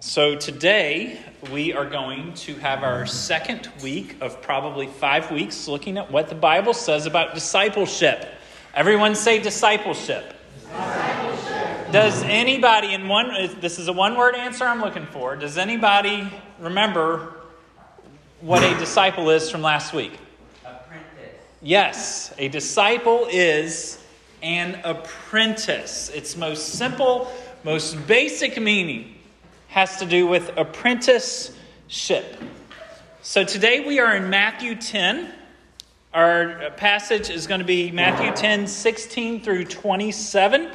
So today we are going to have our second week of probably 5 weeks looking at what the Bible says about discipleship. Everyone say discipleship. Discipleship. Does anybody in one, this is a one-word answer I'm looking for. Does anybody remember what a disciple is from last week? Apprentice. Yes, a disciple is an apprentice. Its most simple, most basic meaning has to do with apprenticeship. So today we are in Matthew 10. Our passage is going to be Matthew 10, 16 through 27.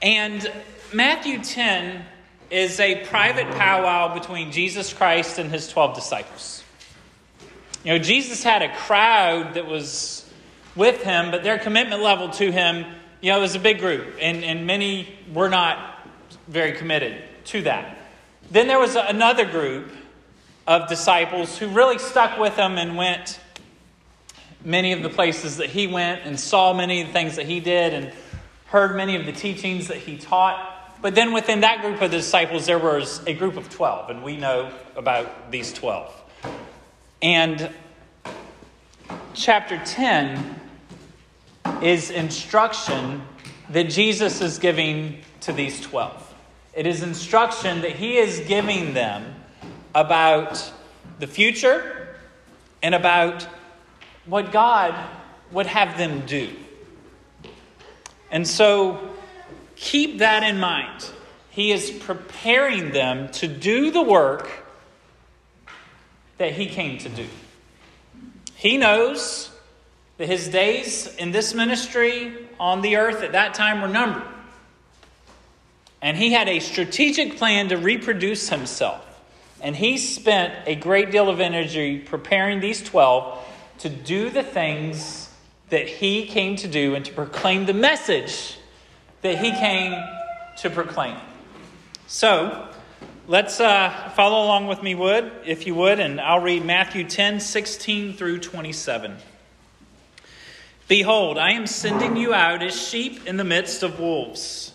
And Matthew 10 is a private powwow between Jesus Christ and his 12 disciples. You know, Jesus had a crowd that was with him, but their commitment level to him, you know, it was a big group. And many were not very committed to that. Then there was another group of disciples who really stuck with him and went many of the places that he went and saw many of the things that he did and heard many of the teachings that he taught. But then within that group of the disciples, there was a group of 12, and we know about these 12. And chapter 10 is instruction that Jesus is giving to these 12. It is instruction that he is giving them about the future and about what God would have them do. And so keep that in mind. He is preparing them to do the work that he came to do. He knows that his days in this ministry on the earth at that time were numbered. And he had a strategic plan to reproduce himself. And he spent a great deal of energy preparing these 12 to do the things that he came to do and to proclaim the message that he came to proclaim. So, let's follow along with me, if you would, and I'll read Matthew 10, 16 through 27. Behold, I am sending you out as sheep in the midst of wolves.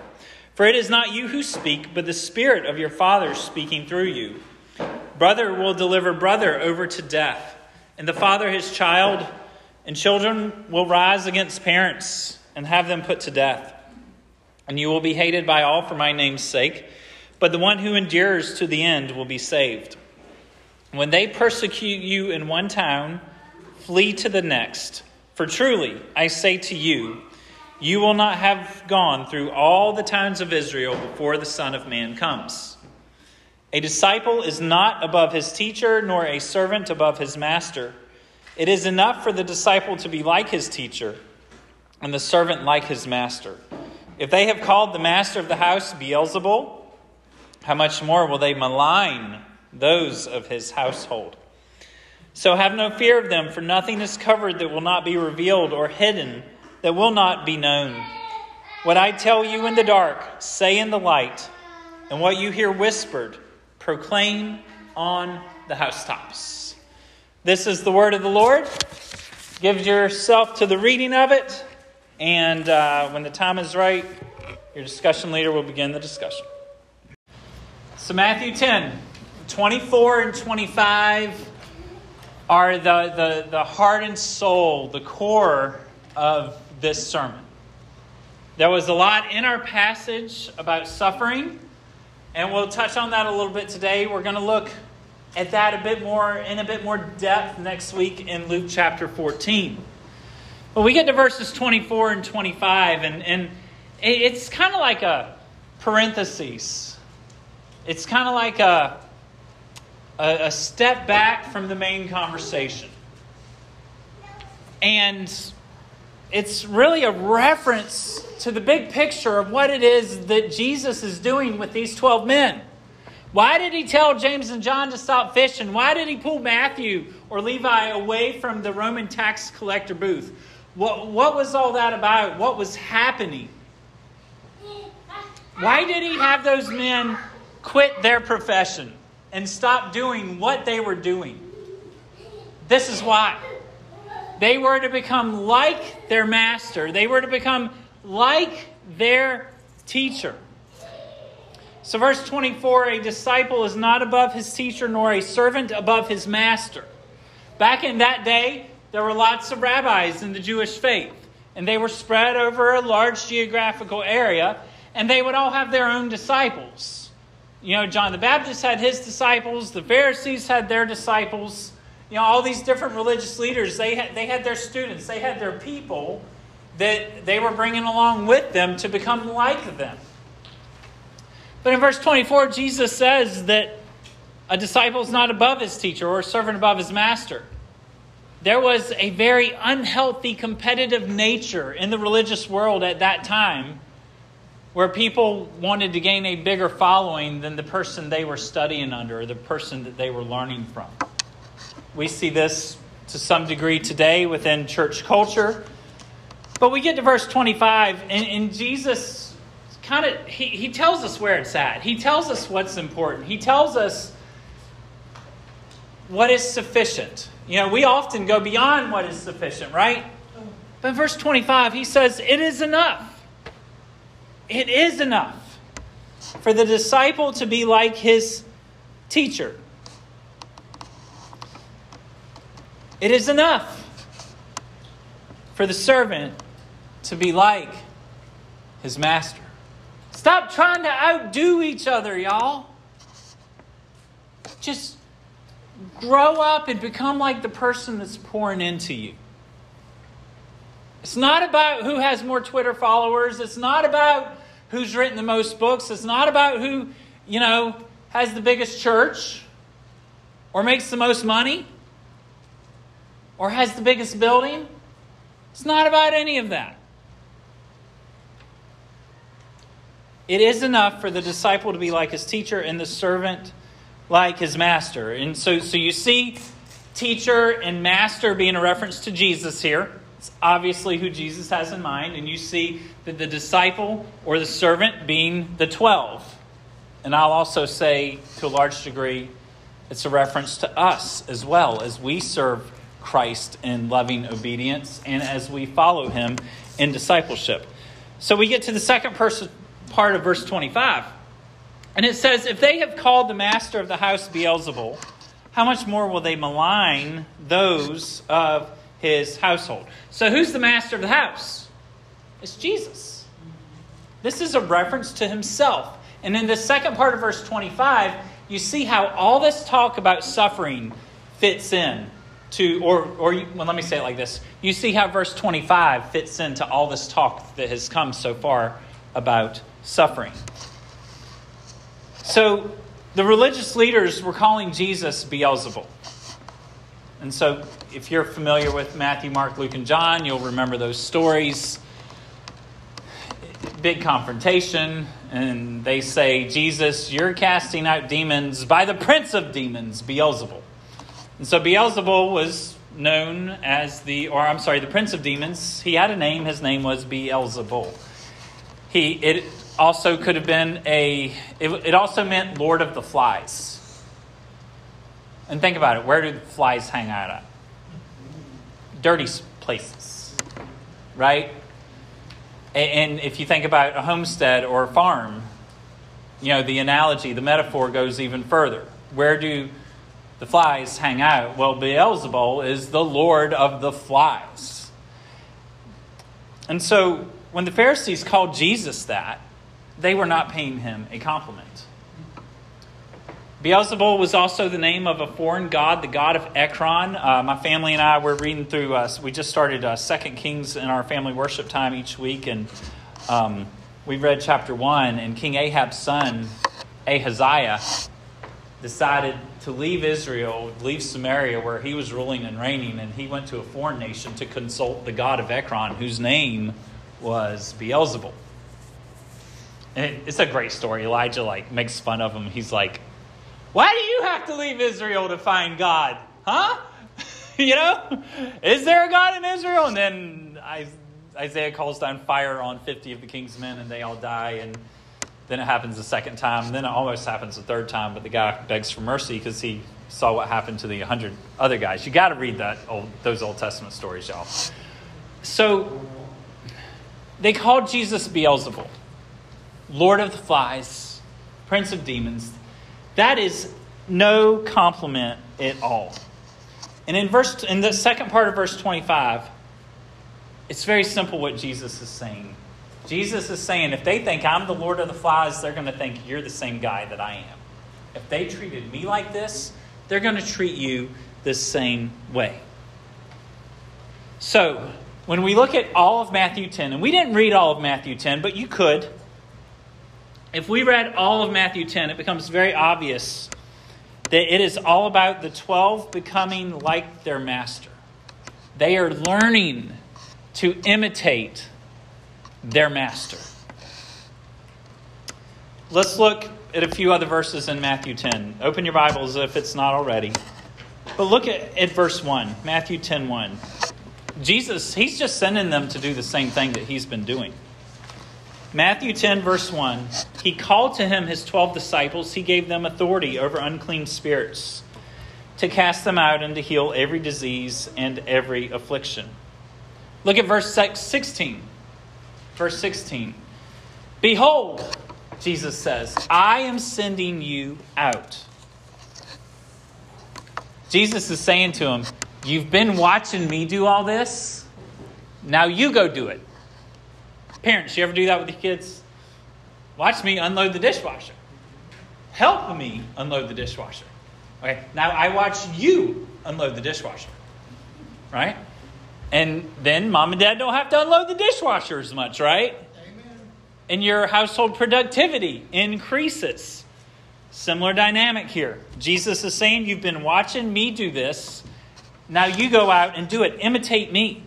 For it is not you who speak, but the Spirit of your Father speaking through you. Brother will deliver brother over to death, and the father his child, and children will rise against parents and have them put to death. And you will be hated by all for my name's sake, but the one who endures to the end will be saved. When they persecute you in one town, flee to the next. For truly, I say to you, you will not have gone through all the towns of Israel before the Son of Man comes. A disciple is not above his teacher, nor a servant above his master. It is enough for the disciple to be like his teacher, and the servant like his master. If they have called the master of the house Beelzebub, how much more will they malign those of his household? So have no fear of them, for nothing is covered that will not be revealed, or hidden that will not be known. What I tell you in the dark, say in the light, and what you hear whispered, proclaim on the housetops. This is the word of the Lord. Give yourself to the reading of it, and when the time is right, your discussion leader will begin the discussion. So Matthew 10, 24 and 25 are the heart and soul, the core of this sermon. There was a lot in our passage about suffering, and we'll touch on that a little bit today. We're going to look at that a bit more depth next week in Luke chapter 14. But we get to verses 24 and 25, and it's kind of like a parenthesis. It's kind of like a step back from the main conversation. And it's really a reference to the big picture of what it is that Jesus is doing with these 12 men. Why did he tell James and John to stop fishing? Why did he pull Matthew or Levi away from the Roman tax collector booth? What was all that about? What was happening? Why did he have those men quit their profession and stop doing what they were doing? This is why. They were to become like their master. They were to become like their teacher. So verse 24, a disciple is not above his teacher, nor a servant above his master. Back in that day, there were lots of rabbis in the Jewish faith, and they were spread over a large geographical area, and they would all have their own disciples. You know, John the Baptist had his disciples, the Pharisees had their disciples. You know, all these different religious leaders, they had their students, they had their people that they were bringing along with them to become like them. But in verse 24, Jesus says that a disciple is not above his teacher or a servant above his master. There was a very unhealthy competitive nature in the religious world at that time where people wanted to gain a bigger following than the person they were studying under or the person that they were learning from. We see this to some degree today within church culture. But we get to verse 25, and Jesus kind of, he tells us where it's at. He tells us what's important. He tells us what is sufficient. You know, we often go beyond what is sufficient, right? But in verse 25, he says, it is enough. It is enough for the disciple to be like his teacher. It is enough for the servant to be like his master. Stop trying to outdo each other, y'all. Just grow up and become like the person that's pouring into you. It's not about who has more Twitter followers. It's not about who's written the most books. It's not about who, you know, has the biggest church or makes the most money or has the biggest building. It's not about any of that. It is enough for the disciple to be like his teacher and the servant like his master. And so you see teacher and master being a reference to Jesus here. It's obviously who Jesus has in mind. And you see that the disciple or the servant being the 12. And I'll also say to a large degree, it's a reference to us as well as we serve Christ in loving obedience and as we follow him in discipleship. So we get to the second person. Part of verse 25. And it says, if they have called the master of the house Beelzebul, how much more will they malign those of his household? So who's the master of the house? It's Jesus. This is a reference to himself. And in the second part of verse 25, you see how all this talk about suffering fits in to, well, let me say it like this. You see how verse 25 fits into all this talk that has come so far about suffering. So the religious leaders were calling Jesus Beelzebul. And so if you're familiar with Matthew, Mark, Luke, and John, you'll remember those stories. Big confrontation. And they say, Jesus, you're casting out demons by the prince of demons, Beelzebul. And so Beelzebul was known as the prince of demons. He had a name. His name was Beelzebul. It also could have been it also meant Lord of the Flies. And think about it, where do the flies hang out at? Dirty places, right? And if you think about a homestead or a farm, you know, the analogy, the metaphor goes even further. Where do the flies hang out? Well, Beelzebul is the Lord of the Flies. And so when the Pharisees called Jesus that, they were not paying him a compliment. Beelzebul was also the name of a foreign god, the god of Ekron. My family and I were reading through, we just started 2 Kings in our family worship time each week, and we read chapter 1, and King Ahab's son, Ahaziah, decided to leave Israel, leave Samaria where he was ruling and reigning, and he went to a foreign nation to consult the god of Ekron, whose name was Beelzebul. And it's a great story. Elijah makes fun of him. He's like, Why do you have to leave Israel to find God? Huh? You know? Is there a God in Israel? And then Isaiah calls down fire on 50 of the king's men, and they all die. And then it happens a second time. And then it almost happens a third time. But the guy begs for mercy because he saw what happened to the 100 other guys. You got to read those Old Testament stories, y'all. So they called Jesus Beelzebub, Lord of the Flies, Prince of Demons. That is no compliment at all. And in the second part of verse 25, it's very simple what Jesus is saying. Jesus is saying, if they think I'm the Lord of the Flies, they're going to think you're the same guy that I am. If they treated me like this, they're going to treat you the same way. So, when we look at all of Matthew 10, and we didn't read all of Matthew 10, but you could. If we read all of Matthew 10, it becomes very obvious that it is all about the 12 becoming like their master. They are learning to imitate their master. Let's look at a few other verses in Matthew 10. Open your Bibles if it's not already. But look at verse 1, Matthew 10:1. Jesus, he's just sending them to do the same thing that he's been doing. Matthew 10, verse 1, he called to him his 12 disciples. He gave them authority over unclean spirits to cast them out and to heal every disease and every affliction. Look at verse 16. Verse 16. Behold, Jesus says, I am sending you out. Jesus is saying to him, you've been watching me do all this. Now you go do it. Parents, you ever do that with your kids? Watch me unload the dishwasher. Help me unload the dishwasher. Okay, now I watch you unload the dishwasher. Right? And then mom and dad don't have to unload the dishwasher as much, right? Amen. And your household productivity increases. Similar dynamic here. Jesus is saying, you've been watching me do this. Now you go out and do it. Imitate me.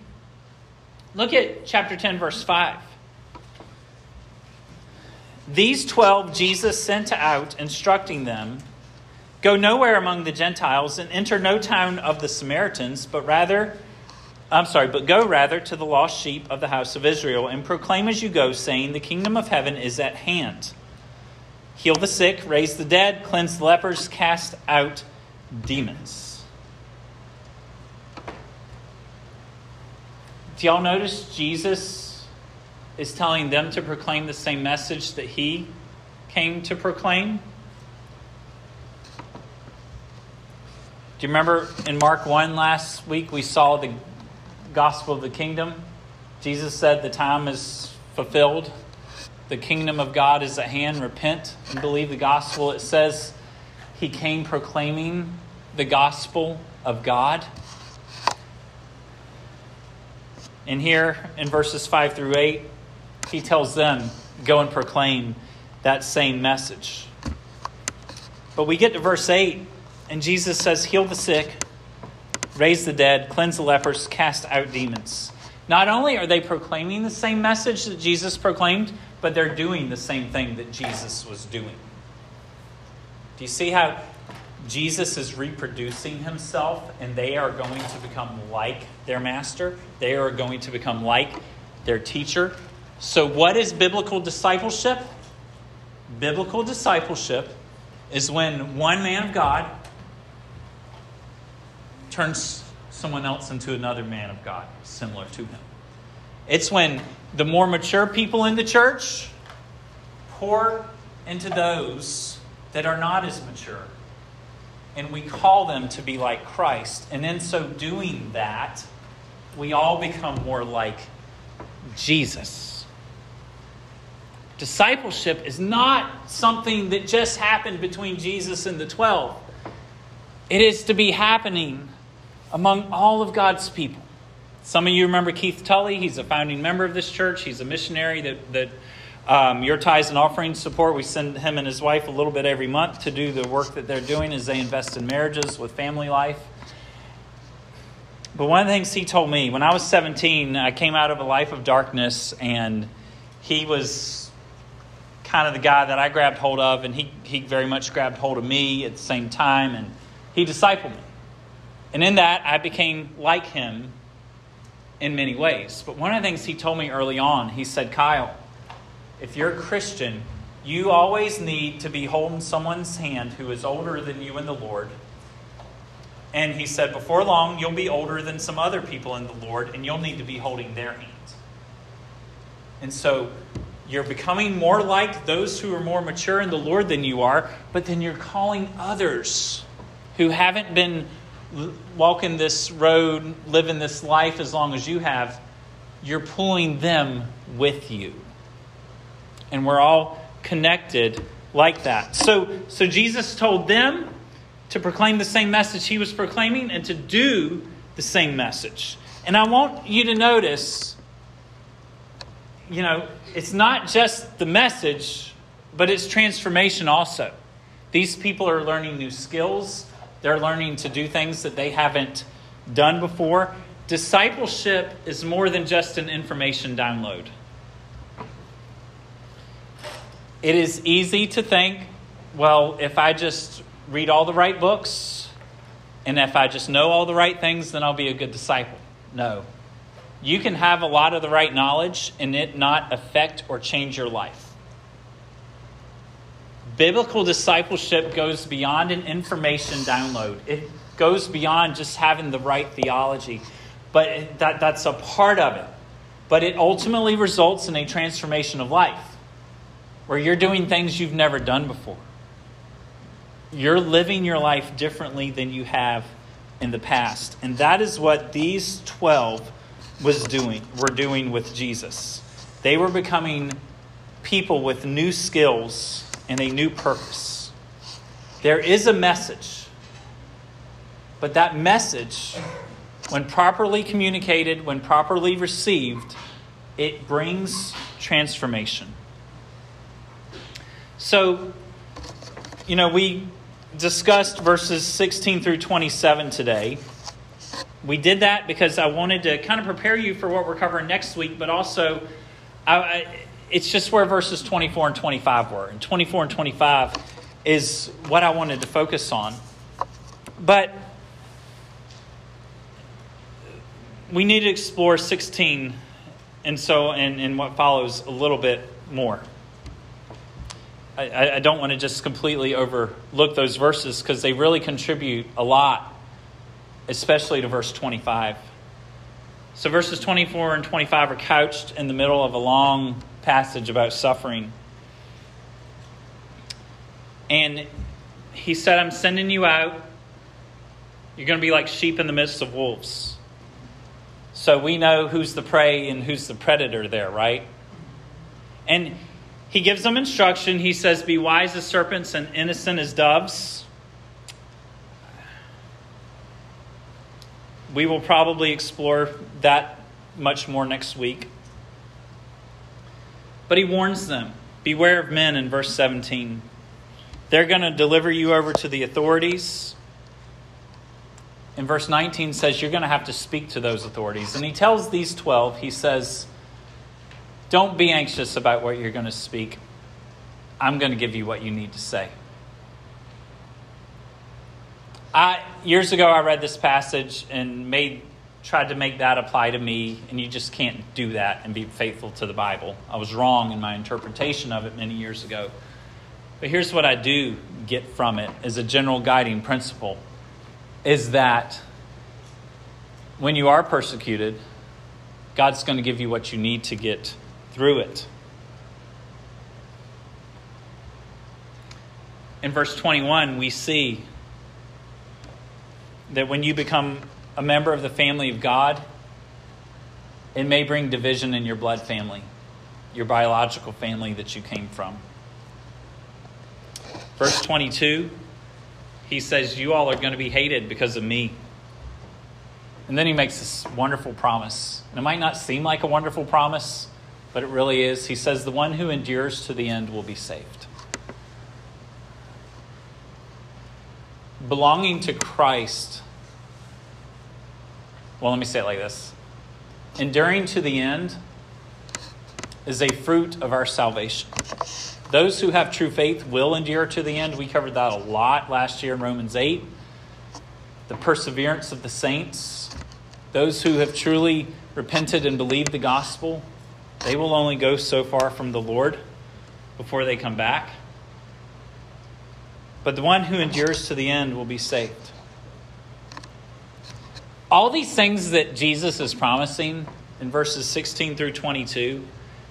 Look at chapter 10, verse 5. These 12 Jesus sent out, instructing them, go nowhere among the Gentiles and enter no town of the Samaritans, but go rather to the lost sheep of the house of Israel and proclaim as you go, saying, the kingdom of heaven is at hand. Heal the sick, raise the dead, cleanse the lepers, cast out demons. Do y'all notice Jesus is telling them to proclaim the same message that he came to proclaim? Do you remember in Mark 1 last week we saw the gospel of the kingdom? Jesus said the time is fulfilled. The kingdom of God is at hand. Repent and believe the gospel. It says he came proclaiming the gospel of God. And here in verses 5 through 8, he tells them, go and proclaim that same message. But we get to verse 8, and Jesus says, heal the sick, raise the dead, cleanse the lepers, cast out demons. Not only are they proclaiming the same message that Jesus proclaimed, but they're doing the same thing that Jesus was doing. Do you see how Jesus is reproducing himself, and they are going to become like their master? They are going to become like their teacher. So what is biblical discipleship? Biblical discipleship is when one man of God turns someone else into another man of God, similar to him. It's when the more mature people in the church pour into those that are not as mature. And we call them to be like Christ. And in so doing that, we all become more like Jesus. Discipleship is not something that just happened between Jesus and the 12. It is to be happening among all of God's people. Some of you remember Keith Tully. He's a founding member of this church. He's a missionary that your tithes and offerings support. We send him and his wife a little bit every month to do the work that they're doing as they invest in marriages with family life. But one of the things he told me, when I was 17, I came out of a life of darkness, and he was kind of the guy that I grabbed hold of, and he very much grabbed hold of me at the same time, and he discipled me. And in that, I became like him in many ways. But one of the things he told me early on, he said, Kyle, if you're a Christian, you always need to be holding someone's hand who is older than you in the Lord. And he said, before long, you'll be older than some other people in the Lord, and you'll need to be holding their hand. And so you're becoming more like those who are more mature in the Lord than you are, but then you're calling others who haven't been walking this road, living this life as long as you have, you're pulling them with you. And we're all connected like that. So Jesus told them to proclaim the same message he was proclaiming and to do the same message. And I want you to notice, you know, it's not just the message, but it's transformation also. These people are learning new skills. They're learning to do things that they haven't done before. Discipleship is more than just an information download. It is easy to think, well, if I just read all the right books and if I just know all the right things, then I'll be a good disciple. No. You can have a lot of the right knowledge and it not affect or change your life. Biblical discipleship goes beyond an information download. It goes beyond just having the right theology, but that's a part of it. But it ultimately results in a transformation of life where you're doing things you've never done before. You're living your life differently than you have in the past. And that is what these 12 were doing with Jesus. They were becoming people with new skills and a new purpose. There is a message, but that message, when properly communicated, when properly received, it brings transformation. So, you know, we discussed verses 16 through 27 today. We did that because I wanted to kind of prepare you for what we're covering next week, but also it's just where verses 24 and 25 were. And 24 and 25 is what I wanted to focus on. But we need to explore 16 and so and what follows a little bit more. I don't want to just completely overlook those verses because they really contribute a lot, especially to verse 25. So verses 24 and 25 are couched in the middle of a long passage about suffering. And he said, I'm sending you out. You're going to be like sheep in the midst of wolves. So we know who's the prey and who's the predator there, right? And he gives them instruction. He says, be wise as serpents and innocent as doves. We will probably explore that much more next week. But he warns them, beware of men in verse 17. They're going to deliver you over to the authorities. And verse 19 says you're going to have to speak to those authorities. And he tells these 12, he says, don't be anxious about what you're going to speak. I'm going to give you what you need to say. Years ago, I read this passage and tried to make that apply to me, and you just can't do that and be faithful to the Bible. I was wrong in my interpretation of it many years ago. But here's what I do get from it as a general guiding principle, is that when you are persecuted, God's going to give you what you need to get through it. In verse 21, we see that when you become a member of the family of God, it may bring division in your blood family, your biological family that you came from. Verse 22, he says, you all are going to be hated because of me. And then he makes this wonderful promise. And it might not seem like a wonderful promise, but it really is. He says, the one who endures to the end will be saved. Belonging to Christ. Well, let me say it like this. Enduring to the end is a fruit of our salvation. Those who have true faith will endure to the end. We covered that a lot last year in Romans 8. The perseverance of the saints. Those who have truly repented and believed the gospel, they will only go so far from the Lord before they come back. But the one who endures to the end will be saved. All these things that Jesus is promising in verses 16 through 22,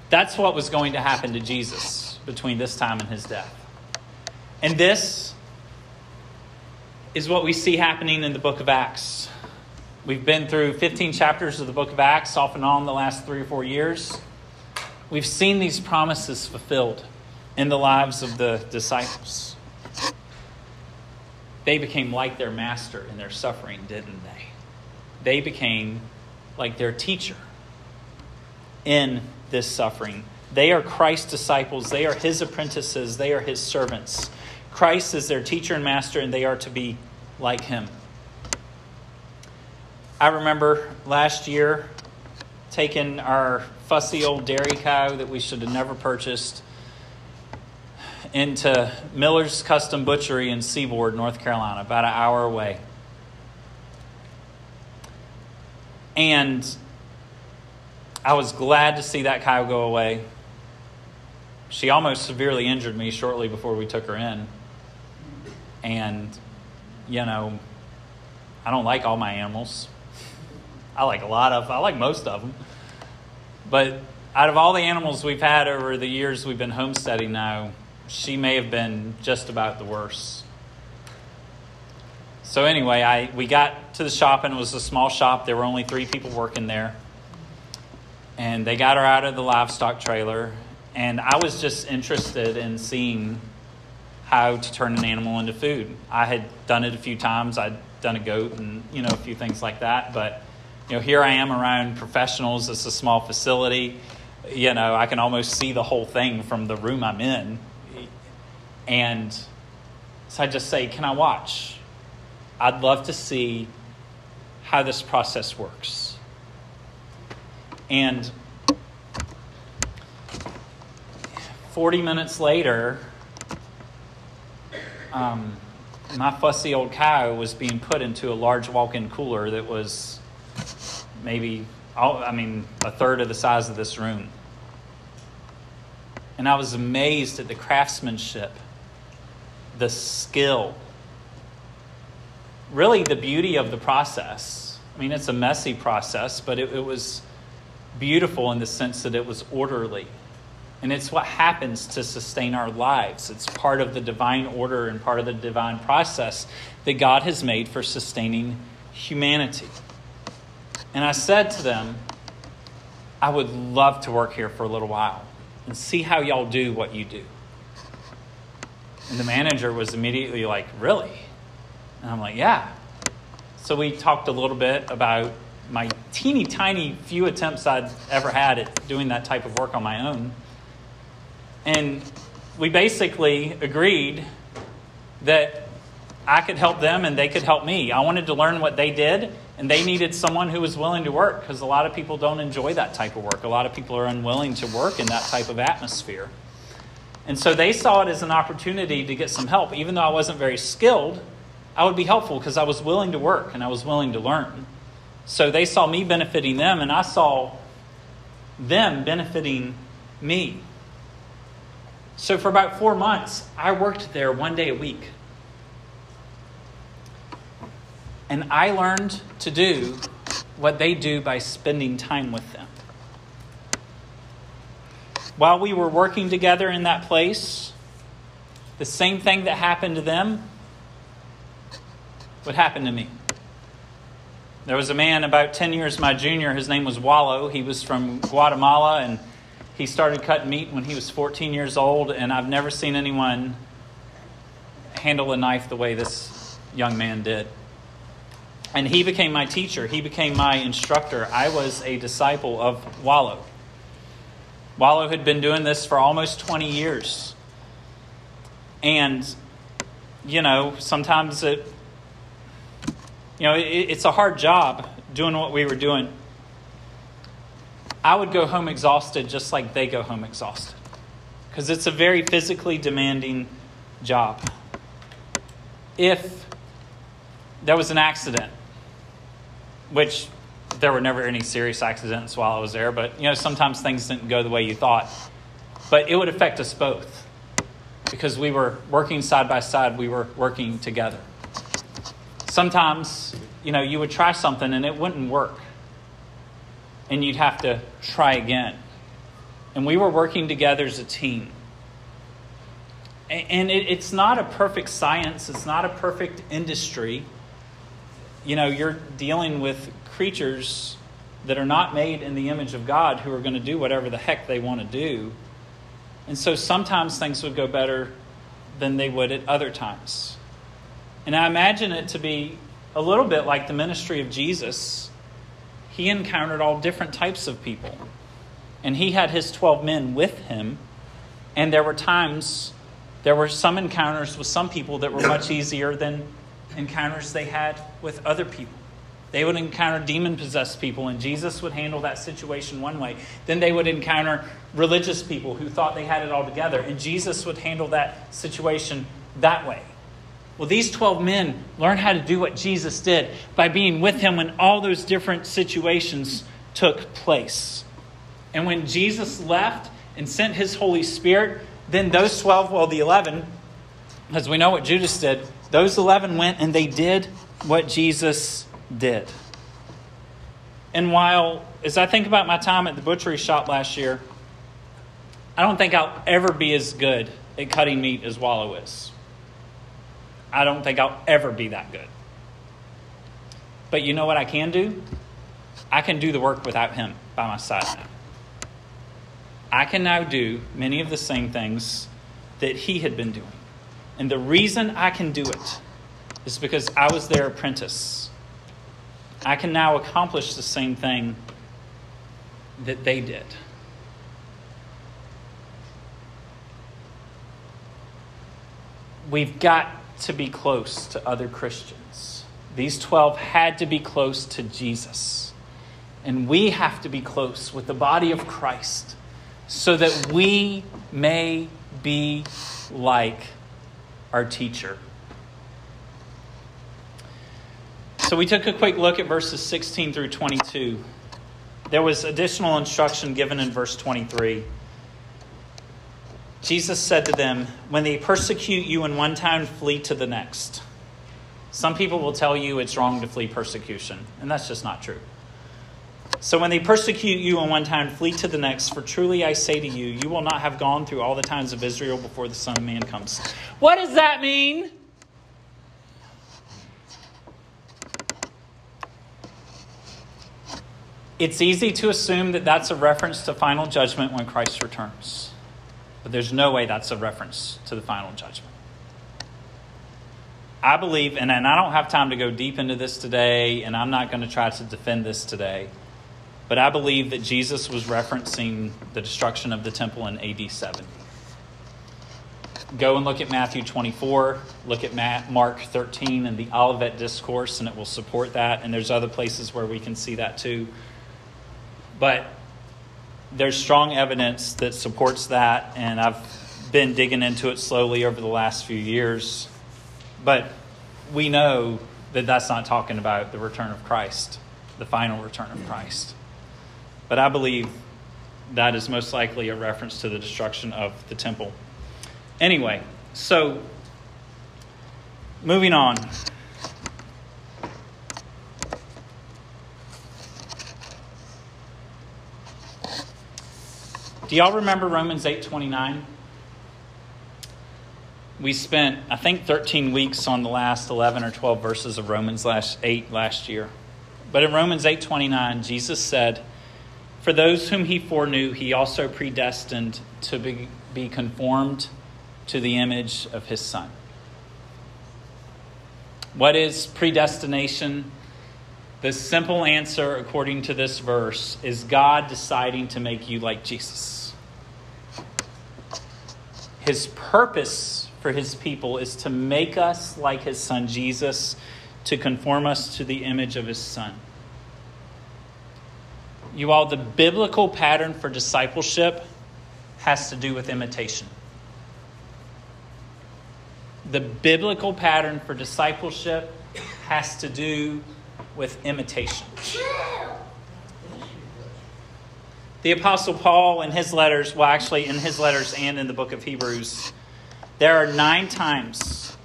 that's what was going to happen to Jesus between this time and his death. And this is what we see happening in the book of Acts. We've been through 15 chapters of the book of Acts off and on the last 3 or 4 years. We've seen these promises fulfilled in the lives of the disciples. They became like their master in their suffering, didn't they? They became like their teacher in this suffering. They are Christ's disciples. They are his apprentices. They are his servants. Christ is their teacher and master, and they are to be like him. I remember last year taking our fussy old dairy cow that we should have never purchased into Miller's Custom Butchery in Seaboard, North Carolina, about an hour away. And I was glad to see that cow go away. She almost severely injured me shortly before we took her in. And, you know, I don't like all my animals. I like most of them. But out of all the animals we've had over the years we've been homesteading now, she may have been just about the worst. So anyway, we got to the shop, and it was a small shop. There were only 3 people working there. And they got her out of the livestock trailer. And I was just interested in seeing how to turn an animal into food. I had done it a few times. I'd done a goat and, you know, a few things like that. But, you know, here I am around professionals. It's a small facility. You know, I can almost see the whole thing from the room I'm in. And so I just say, can I watch? I'd love to see how this process works. And 40 minutes later, my fussy old cow was being put into a large walk-in cooler that was a third of the size of this room. And I was amazed at the craftsmanship, the skill, really the beauty of the process. I mean, it's a messy process, but it was beautiful in the sense that it was orderly. And it's what happens to sustain our lives. It's part of the divine order and part of the divine process that God has made for sustaining humanity. And I said to them, I would love to work here for a little while and see how y'all do what you do. And the manager was immediately like, really? And I'm like, yeah. So we talked a little bit about my teeny tiny few attempts I'd ever had at doing that type of work on my own. And we basically agreed that I could help them and they could help me. I wanted to learn what they did, and they needed someone who was willing to work, because a lot of people don't enjoy that type of work. A lot of people are unwilling to work in that type of atmosphere. And so they saw it as an opportunity to get some help. Even though I wasn't very skilled, I would be helpful because I was willing to work and I was willing to learn. So they saw me benefiting them, and I saw them benefiting me. So for about 4 months, I worked there one day a week. And I learned to do what they do by spending time with them. While we were working together in that place, the same thing that happened to them would happen to me. There was a man about 10 years my junior. His name was Wallow. He was from Guatemala, and he started cutting meat when he was 14 years old, and I've never seen anyone handle a knife the way this young man did. And he became my teacher. He became my instructor. I was a disciple of Wallow. Wallow had been doing this for almost 20 years. And, you know, sometimes it's a hard job doing what we were doing. I would go home exhausted just like they go home exhausted. because it's a very physically demanding job. If there was an accident, which there were never any serious accidents while I was there, but sometimes things didn't go the way you thought. But it would affect us both because we were working side by side. We were working together. Sometimes, you would try something and it wouldn't work. And you'd have to try again. And we were working together as a team. And it's not a perfect science. It's not a perfect industry. You're dealing with creatures that are not made in the image of God who are going to do whatever the heck they want to do. And so sometimes things would go better than they would at other times. And I imagine it to be a little bit like the ministry of Jesus. He encountered all different types of people. And he had his 12 men with him. And there were some encounters with some people that were much easier than encounters they had with other people. They would encounter demon-possessed people, and Jesus would handle that situation one way. Then they would encounter religious people who thought they had it all together, and Jesus would handle that situation that way. Well, these 12 men learned how to do what Jesus did by being with him when all those different situations took place. And when Jesus left and sent his Holy Spirit, then those 12, well, the 11, as we know what Judas did, those 11 went and they did what Jesus did. And while, as I think about my time at the butchery shop last year, I don't think I'll ever be as good at cutting meat as Wallow is. I don't think I'll ever be that good. But you know what I can do? I can do the work without him by my side now. I can now do many of the same things that he had been doing. And the reason I can do it is because I was their apprentice. I can now accomplish the same thing that they did. We've got to be close to other Christians. These 12 had to be close to Jesus. And we have to be close with the body of Christ so that we may be like our teacher. So we took a quick look at verses 16 through 22. There was additional instruction given in verse 23. Jesus said to them, when they persecute you in one town, flee to the next. Some people will tell you it's wrong to flee persecution, and that's just not true. So when they persecute you in one town, flee to the next. For truly I say to you, you will not have gone through all the towns of Israel before the Son of Man comes. What does that mean? It's easy to assume that that's a reference to final judgment when Christ returns. But there's no way that's a reference to the final judgment. I believe, and I don't have time to go deep into this today, and I'm not going to try to defend this today, but I believe that Jesus was referencing the destruction of the temple in AD 70. Go and look at Matthew 24, look at Mark 13 and the Olivet Discourse, and it will support that. And there's other places where we can see that too. But there's strong evidence that supports that, and I've been digging into it slowly over the last few years. But we know that that's not talking about the return of Christ, the final return of Christ. But I believe that is most likely a reference to the destruction of the temple. Anyway, so moving on. Do y'all remember Romans 8:29? We spent, I think, 13 weeks on the last 11 or 12 verses of Romans 8 last year. But in Romans 8:29, Jesus said, for those whom he foreknew, he also predestined to be conformed to the image of his Son. What is predestination? The simple answer, according to this verse, is God deciding to make you like Jesus. His purpose for his people is to make us like his Son Jesus, to conform us to the image of his Son. You all, the biblical pattern for discipleship has to do with imitation. The biblical pattern for discipleship has to do with imitation. The Apostle Paul in his letters, well actually in his letters and in the book of Hebrews, there are 9 times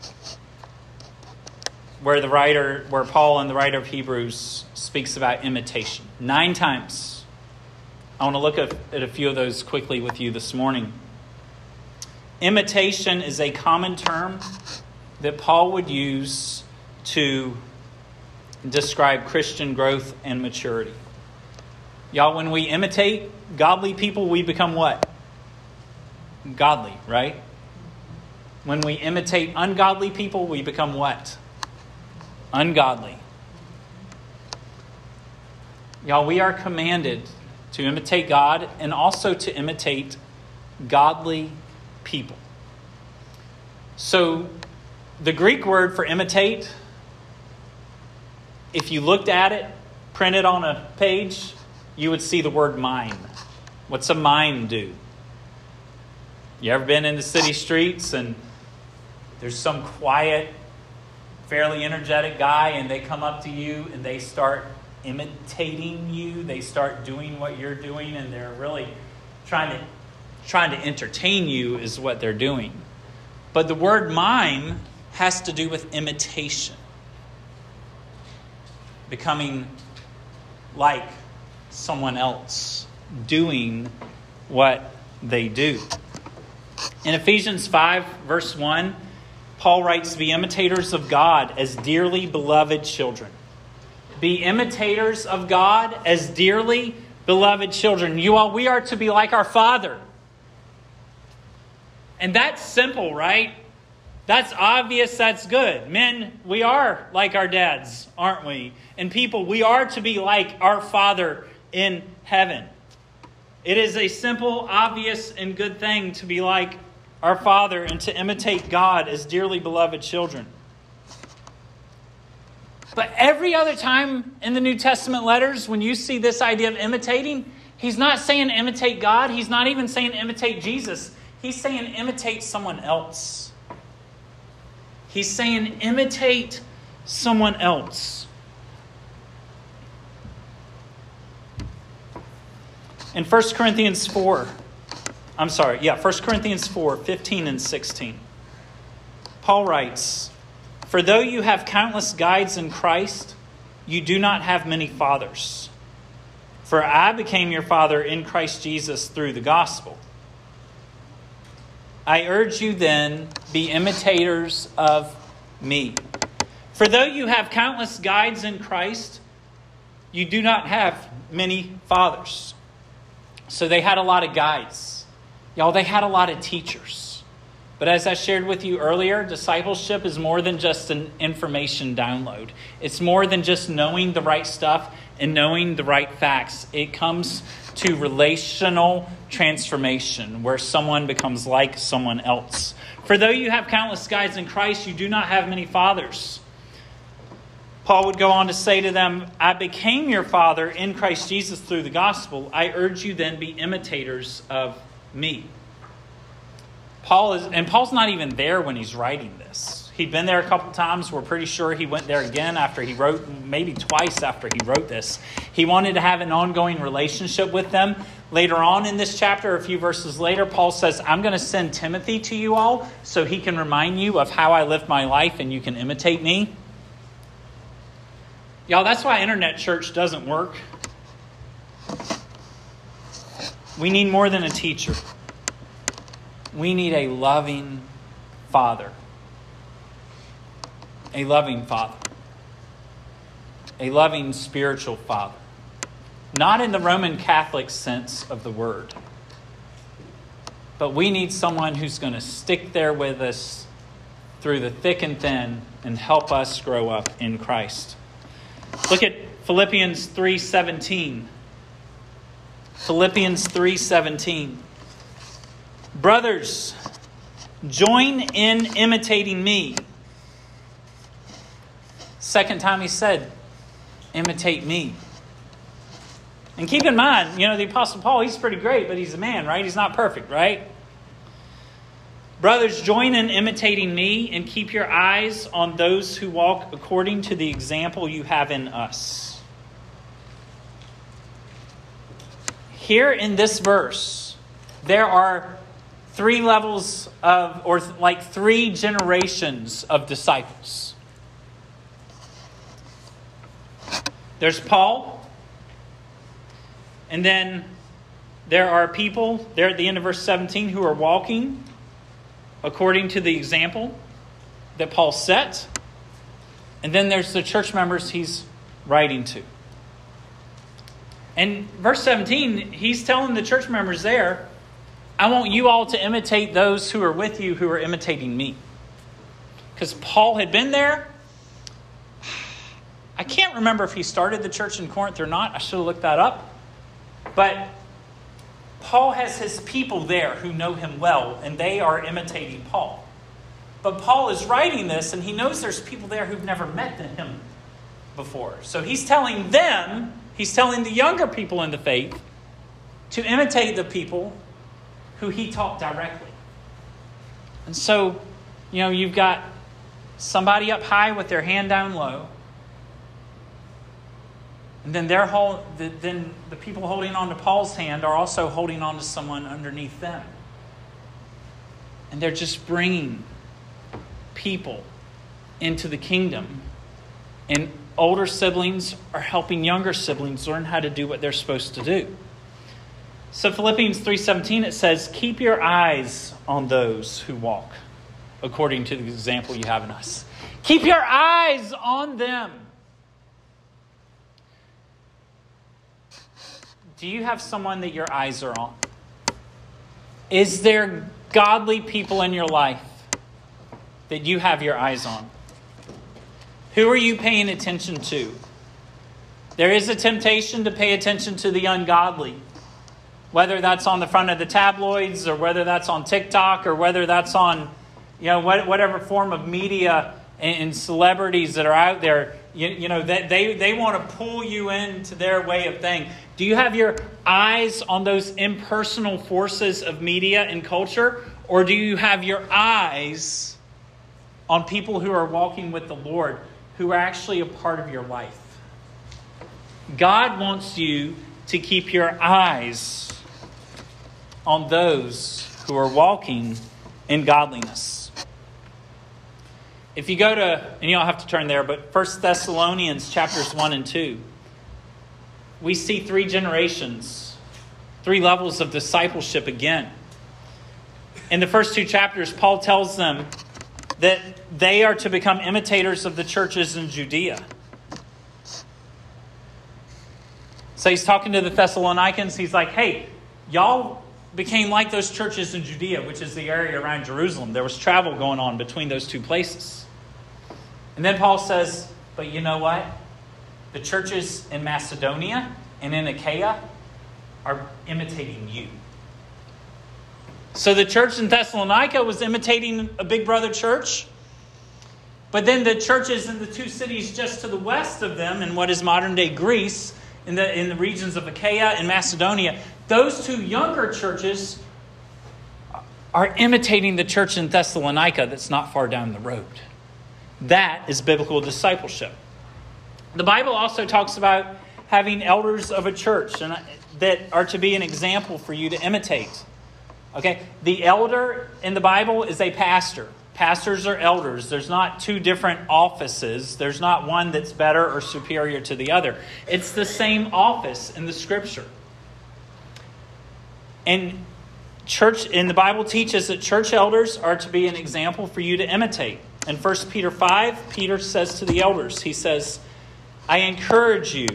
where Paul and the writer of Hebrews speaks about imitation. 9 times. I want to look at a few of those quickly with you this morning. Imitation is a common term that Paul would use to describe Christian growth and maturity. Y'all, when we imitate godly people, we become what? Godly, right? When we imitate ungodly people, we become what? Ungodly. Y'all, we are commanded to imitate God and also to imitate godly people. So the Greek word for imitate, if you looked at it, printed on a page, you would see the word mime. What's a mime do? You ever been in the city streets and there's some quiet, fairly energetic guy and they come up to you and they start imitating you. They start doing what you're doing and they're really trying to entertain you is what they're doing. But the word mime has to do with imitation. Becoming like someone else, doing what they do. In Ephesians 5, verse 1, Paul writes, "Be imitators of God as dearly beloved children." Be imitators of God as dearly beloved children. You all, we are to be like our Father. And that's simple, right? That's obvious, that's good. Men, we are like our dads, aren't we? And people, we are to be like our Father in heaven. It is a simple, obvious, and good thing to be like our Father and to imitate God as dearly beloved children. But every other time in the New Testament letters, when you see this idea of imitating, he's not saying imitate God. He's not even saying imitate Jesus. He's saying imitate someone else. He's saying imitate someone else. In 1 Corinthians 4, 15 and 16, Paul writes, "For though you have countless guides in Christ, you do not have many fathers. For I became your father in Christ Jesus through the gospel. I urge you then, be imitators of me." For though you have countless guides in Christ, you do not have many fathers. So they had a lot of guides. Y'all, they had a lot of teachers. But as I shared with you earlier, discipleship is more than just an information download. It's more than just knowing the right stuff and knowing the right facts. It comes to relational transformation where someone becomes like someone else. For though you have countless guides in Christ, you do not have many fathers. Paul would go on to say to them, "I became your father in Christ Jesus through the gospel. I urge you then, be imitators of me." Paul's not even there when he's writing this. He'd been there a couple times. We're pretty sure he went there again after he wrote, maybe twice after he wrote this. He wanted to have an ongoing relationship with them. Later on in this chapter, a few verses later, Paul says, "I'm going to send Timothy to you all so he can remind you of how I lived my life and you can imitate me." Y'all, that's why internet church doesn't work. We need more than a teacher. We need a loving Father. A loving Father. A loving spiritual Father. Not in the Roman Catholic sense of the word. But we need someone who's going to stick there with us through the thick and thin and help us grow up in Christ. Look at Philippians 3:17. Philippians 3:17. "Brothers, join in imitating me." Second time he said, imitate me. And keep in mind, the Apostle Paul, he's pretty great, but he's a man, right? He's not perfect, right? Brothers, join in imitating me and keep your eyes on those who walk according to the example you have in us. Here in this verse, there are three levels of, or like three generations of disciples. There's Paul. And then there are people there at the end of verse 17 who are walking according to the example that Paul set. And then there's the church members he's writing to. And verse 17, he's telling the church members there, I want you all to imitate those who are with you who are imitating me. Because Paul had been there. I can't remember if he started the church in Corinth or not. I should have looked that up. But Paul has his people there who know him well, and they are imitating Paul. But Paul is writing this, and he knows there's people there who've never met him before. So he's telling them, he's telling the younger people in the faith to imitate the people who he taught directly. And so, you've got somebody up high with their hand down low. And then the people holding on to Paul's hand are also holding on to someone underneath them. And they're just bringing people into the kingdom. And older siblings are helping younger siblings learn how to do what they're supposed to do. So Philippians 3:17, it says, keep your eyes on those who walk according to the example you have in us. Keep your eyes on them. Do you have someone that your eyes are on? Is there godly people in your life that you have your eyes on? Who are you paying attention to? There is a temptation to pay attention to the ungodly, whether that's on the front of the tabloids or whether that's on TikTok or whether that's on, whatever form of media and celebrities that are out there. They want to pull you into their way of thing. Do you have your eyes on those impersonal forces of media and culture? Or do you have your eyes on people who are walking with the Lord, who are actually a part of your life? God wants you to keep your eyes on those who are walking in godliness. If you go to, and you don't have to turn there, but 1 Thessalonians chapters 1 and 2. We see three generations, three levels of discipleship again. In the first two chapters, Paul tells them that they are to become imitators of the churches in Judea. So he's talking to the Thessalonians. He's like, hey, y'all became like those churches in Judea, which is the area around Jerusalem. There was travel going on between those two places. And then Paul says, but you know what? The churches in Macedonia and in Achaia are imitating you. So the church in Thessalonica was imitating a big brother church. But then the churches in the two cities just to the west of them, in what is modern day Greece, in the regions of Achaia and Macedonia, those two younger churches are imitating the church in Thessalonica that's not far down the road. That is biblical discipleship. The Bible also talks about having elders of a church and that are to be an example for you to imitate. Okay, the elder in the Bible is a pastor. Pastors are elders. There's not two different offices. There's not one that's better or superior to the other. It's the same office in the Scripture. And church in the Bible teaches that church elders are to be an example for you to imitate. In 1 Peter 5, Peter says to the elders, he says, I encourage you,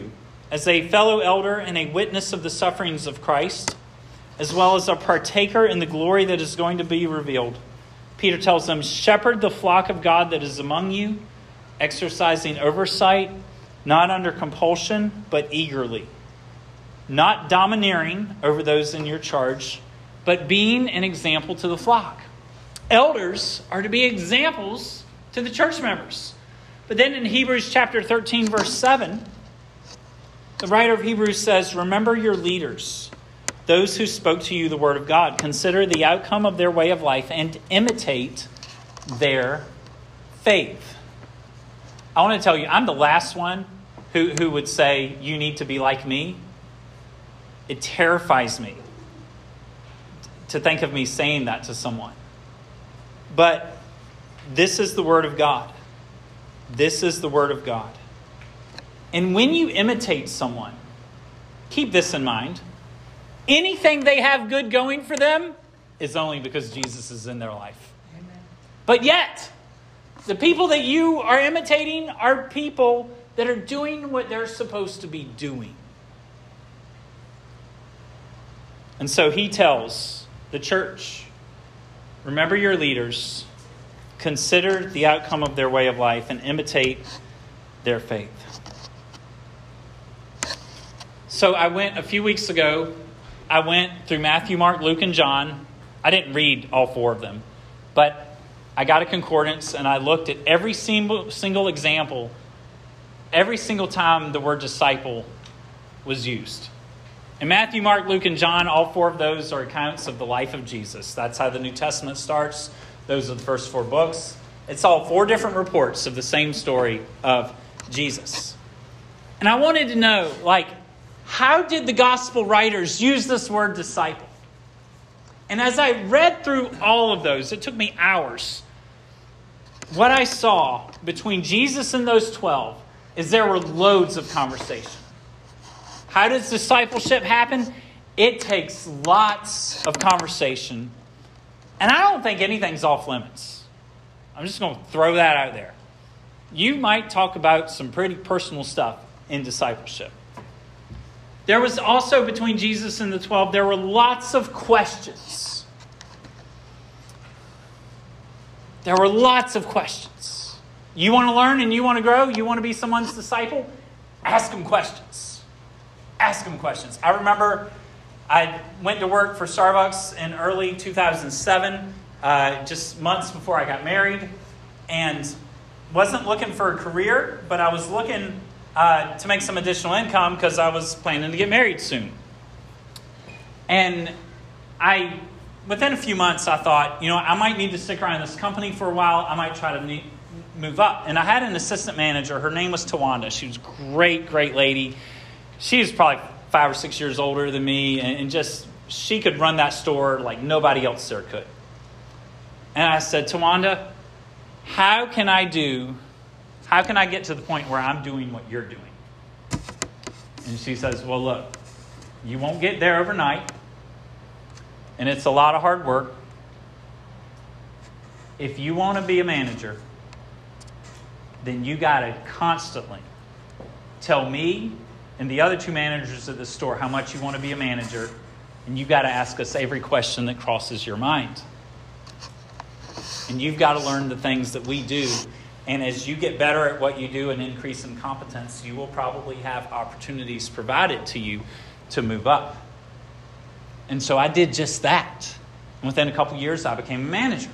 as a fellow elder and a witness of the sufferings of Christ, as well as a partaker in the glory that is going to be revealed. Peter tells them, shepherd the flock of God that is among you, exercising oversight, not under compulsion, but eagerly. Not domineering over those in your charge, but being an example to the flock. Elders are to be examples to the church members. But then in Hebrews chapter 13, verse 7, The writer of Hebrews says, remember your leaders, those who spoke to you the word of God. Consider the outcome of their way of life and imitate their faith. I want to tell you, I'm the last one who would say, you need to be like me. It terrifies me to think of me saying that to someone. But this is the word of God. This is the word of God. And when you imitate someone, keep this in mind. Anything they have good going for them is only because Jesus is in their life. Amen. But yet, the people that you are imitating are people that are doing what they're supposed to be doing. And so he tells the church, remember your leaders, consider the outcome of their way of life, and imitate their faith. So a few weeks ago, I went through Matthew, Mark, Luke, and John. I didn't read all four of them, but I got a concordance and I looked at every single example, every single time the word disciple was used. In Matthew, Mark, Luke, and John, all four of those are accounts of the life of Jesus. That's how the New Testament starts. Those are the first four books. It's all four different reports of the same story of Jesus. And I wanted to know, how did the gospel writers use this word disciple? And as I read through all of those, it took me hours. What I saw between Jesus and those 12 is there were loads of conversation. How does discipleship happen? It takes lots of conversation. And I don't think anything's off limits. I'm just going to throw that out there. You might talk about some pretty personal stuff in discipleship. There was also, between Jesus and the 12, there were lots of questions. There were lots of questions. You want to learn and you want to grow? You want to be someone's disciple? Ask them questions. Ask them questions. I remember I went to work for Starbucks in early 2007, just months before I got married, and wasn't looking for a career, but I was looking to make some additional income because I was planning to get married soon. And within a few months, I thought, I might need to stick around this company for a while. I might try to move up. And I had an assistant manager. Her name was Tawanda. She was a great, great lady. She was probably 5 or 6 years older than me. And just, she could run that store like nobody else there could. And I said, Tawanda, how can I get to the point where I'm doing what you're doing? And she says, well, look, you won't get there overnight, and it's a lot of hard work. If you want to be a manager, then you got to constantly tell me and the other two managers at the store how much you want to be a manager, and you've got to ask us every question that crosses your mind. And you've got to learn the things that we do. And as you get better at what you do and increase in competence, you will probably have opportunities provided to you to move up. And so I did just that. And within a couple years, I became a manager.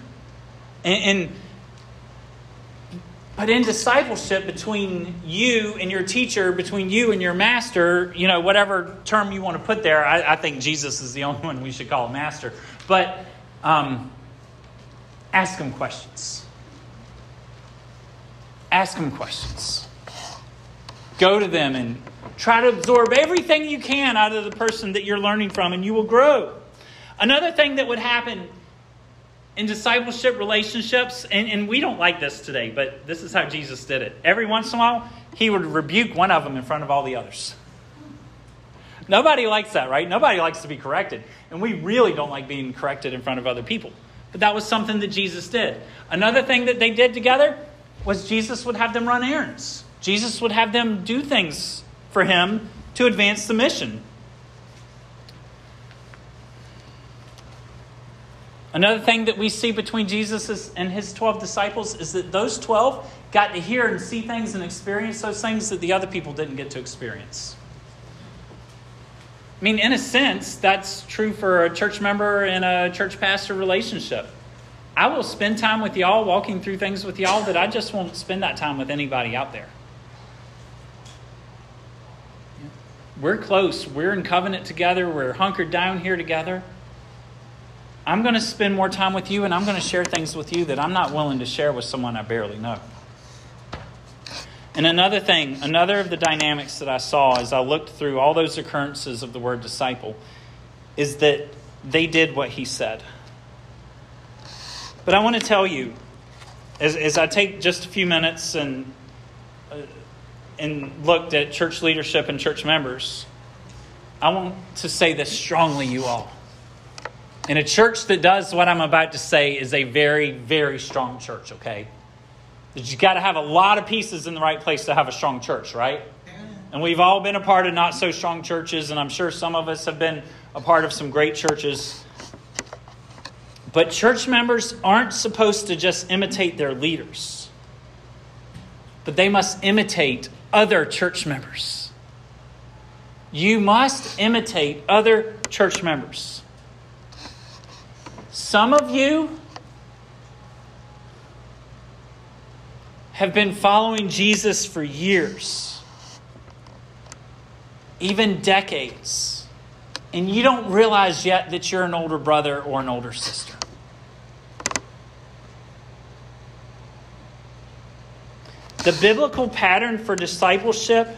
But in discipleship, between you and your teacher, between you and your master, whatever term you want to put there, I think Jesus is the only one we should call a master. But ask him questions. Ask them questions. Go to them and try to absorb everything you can out of the person that you're learning from, and you will grow. Another thing that would happen in discipleship relationships, and we don't like this today, but this is how Jesus did it. Every once in a while, he would rebuke one of them in front of all the others. Nobody likes that, right? Nobody likes to be corrected. And we really don't like being corrected in front of other people. But that was something that Jesus did. Another thing that they did together was Jesus would have them run errands. Jesus would have them do things for him to advance the mission. Another thing that we see between Jesus and his 12 disciples is that those 12 got to hear and see things and experience those things that the other people didn't get to experience. I mean, in a sense, that's true for a church member and a church pastor relationship. I will spend time with y'all, walking through things with y'all that I just won't spend that time with anybody out there. We're close. We're in covenant together. We're hunkered down here together. I'm going to spend more time with you, and I'm going to share things with you that I'm not willing to share with someone I barely know. And another thing, another of the dynamics that I saw as I looked through all those occurrences of the word disciple is that they did what he said. But I want to tell you, as I take just a few minutes and looked at church leadership and church members, I want to say this strongly, you all. And a church that does what I'm about to say is a very, very strong church, okay? That you got to have a lot of pieces in the right place to have a strong church, right? And we've all been a part of not so strong churches, and I'm sure some of us have been a part of some great churches. But church members aren't supposed to just imitate their leaders, but they must imitate other church members. You must imitate other church members. Some of you have been following Jesus for years, even decades, and you don't realize yet that you're an older brother or an older sister. The biblical pattern for discipleship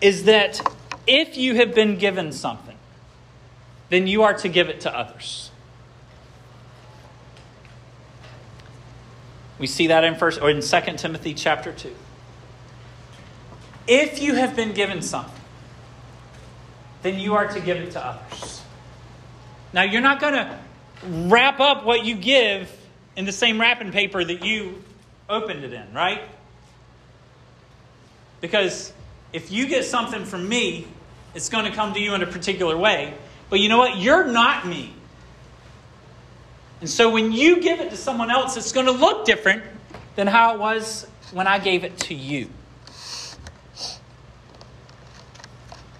is that if you have been given something, then you are to give it to others. We see that in 2 Timothy chapter 2. If you have been given something, then you are to give it to others. Now, you're not going to wrap up what you give in the same wrapping paper that you opened it in, right? Because if you get something from me, it's going to come to you in a particular way. But you know what? You're not me. And so when you give it to someone else, it's going to look different than how it was when I gave it to you.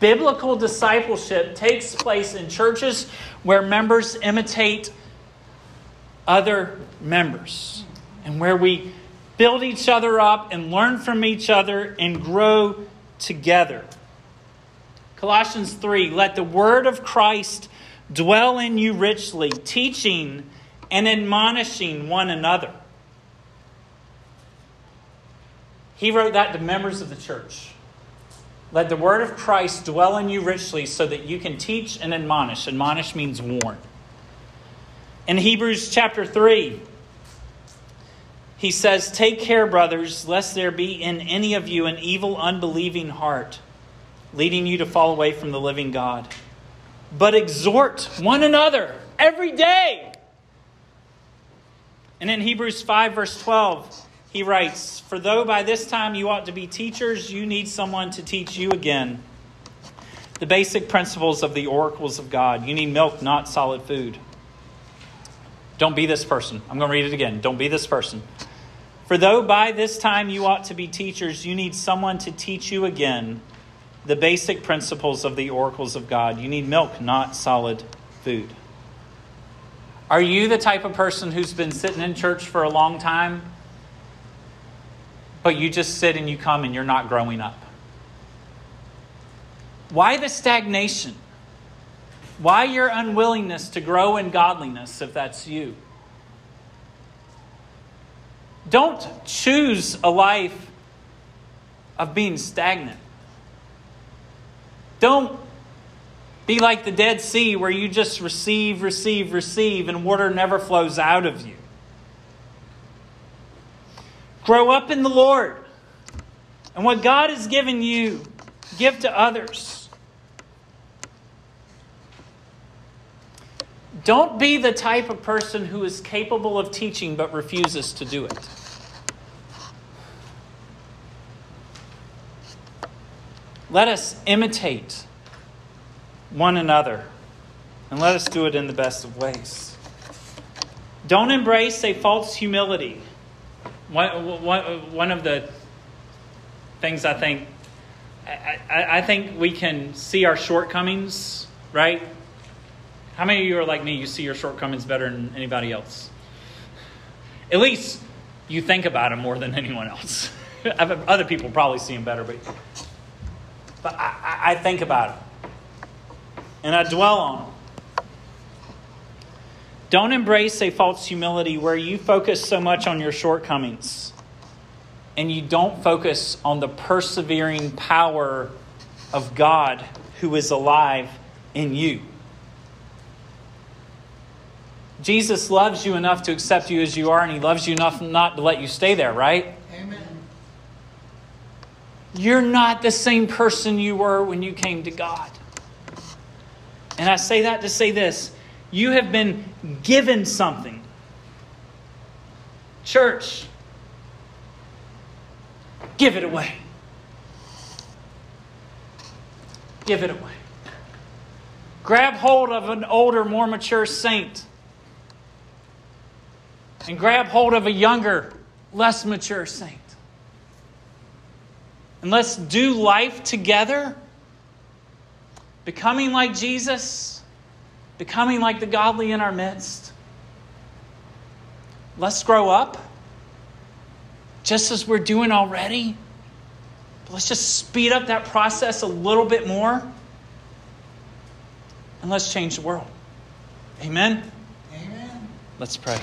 Biblical discipleship takes place in churches where members imitate other members and where we build each other up and learn from each other and grow together. Colossians 3, let the word of Christ dwell in you richly, teaching and admonishing one another. He wrote that to members of the church. Let the word of Christ dwell in you richly so that you can teach and admonish. Admonish means warn. In Hebrews chapter 3, he says, take care, brothers, lest there be in any of you an evil, unbelieving heart, leading you to fall away from the living God. But exhort one another every day. And in Hebrews 5, verse 12, he writes, for though by this time you ought to be teachers, you need someone to teach you again the basic principles of the oracles of God. You need milk, not solid food. Don't be this person. I'm going to read it again. Don't be this person. For though by this time you ought to be teachers, you need someone to teach you again the basic principles of the oracles of God. You need milk, not solid food. Are you the type of person who's been sitting in church for a long time, but you just sit and you come and you're not growing up? Why the stagnation? Why your unwillingness to grow in godliness if that's you? Don't choose a life of being stagnant. Don't be like the Dead Sea where you just receive, and water never flows out of you. Grow up in the Lord. And what God has given you, give to others. Don't be the type of person who is capable of teaching but refuses to do it. Let us imitate one another, and let us do it in the best of ways. Don't embrace a false humility. One of the things I think we can see our shortcomings, right? How many of you are like me? You see your shortcomings better than anybody else. At least you think about them more than anyone else. Other people probably see them better, but... But I think about them. And I dwell on them. Don't embrace a false humility where you focus so much on your shortcomings and you don't focus on the persevering power of God who is alive in you. Jesus loves you enough to accept you as you are, and He loves you enough not to let you stay there, right? Amen. You're not the same person you were when you came to God. And I say that to say this. You have been given something. Church, give it away. Give it away. Grab hold of an older, more mature saint. And grab hold of a younger, less mature saint. And let's do life together, becoming like Jesus, becoming like the godly in our midst. Let's grow up, just as we're doing already. But let's just speed up that process a little bit more. And let's change the world. Amen? Amen. Let's pray.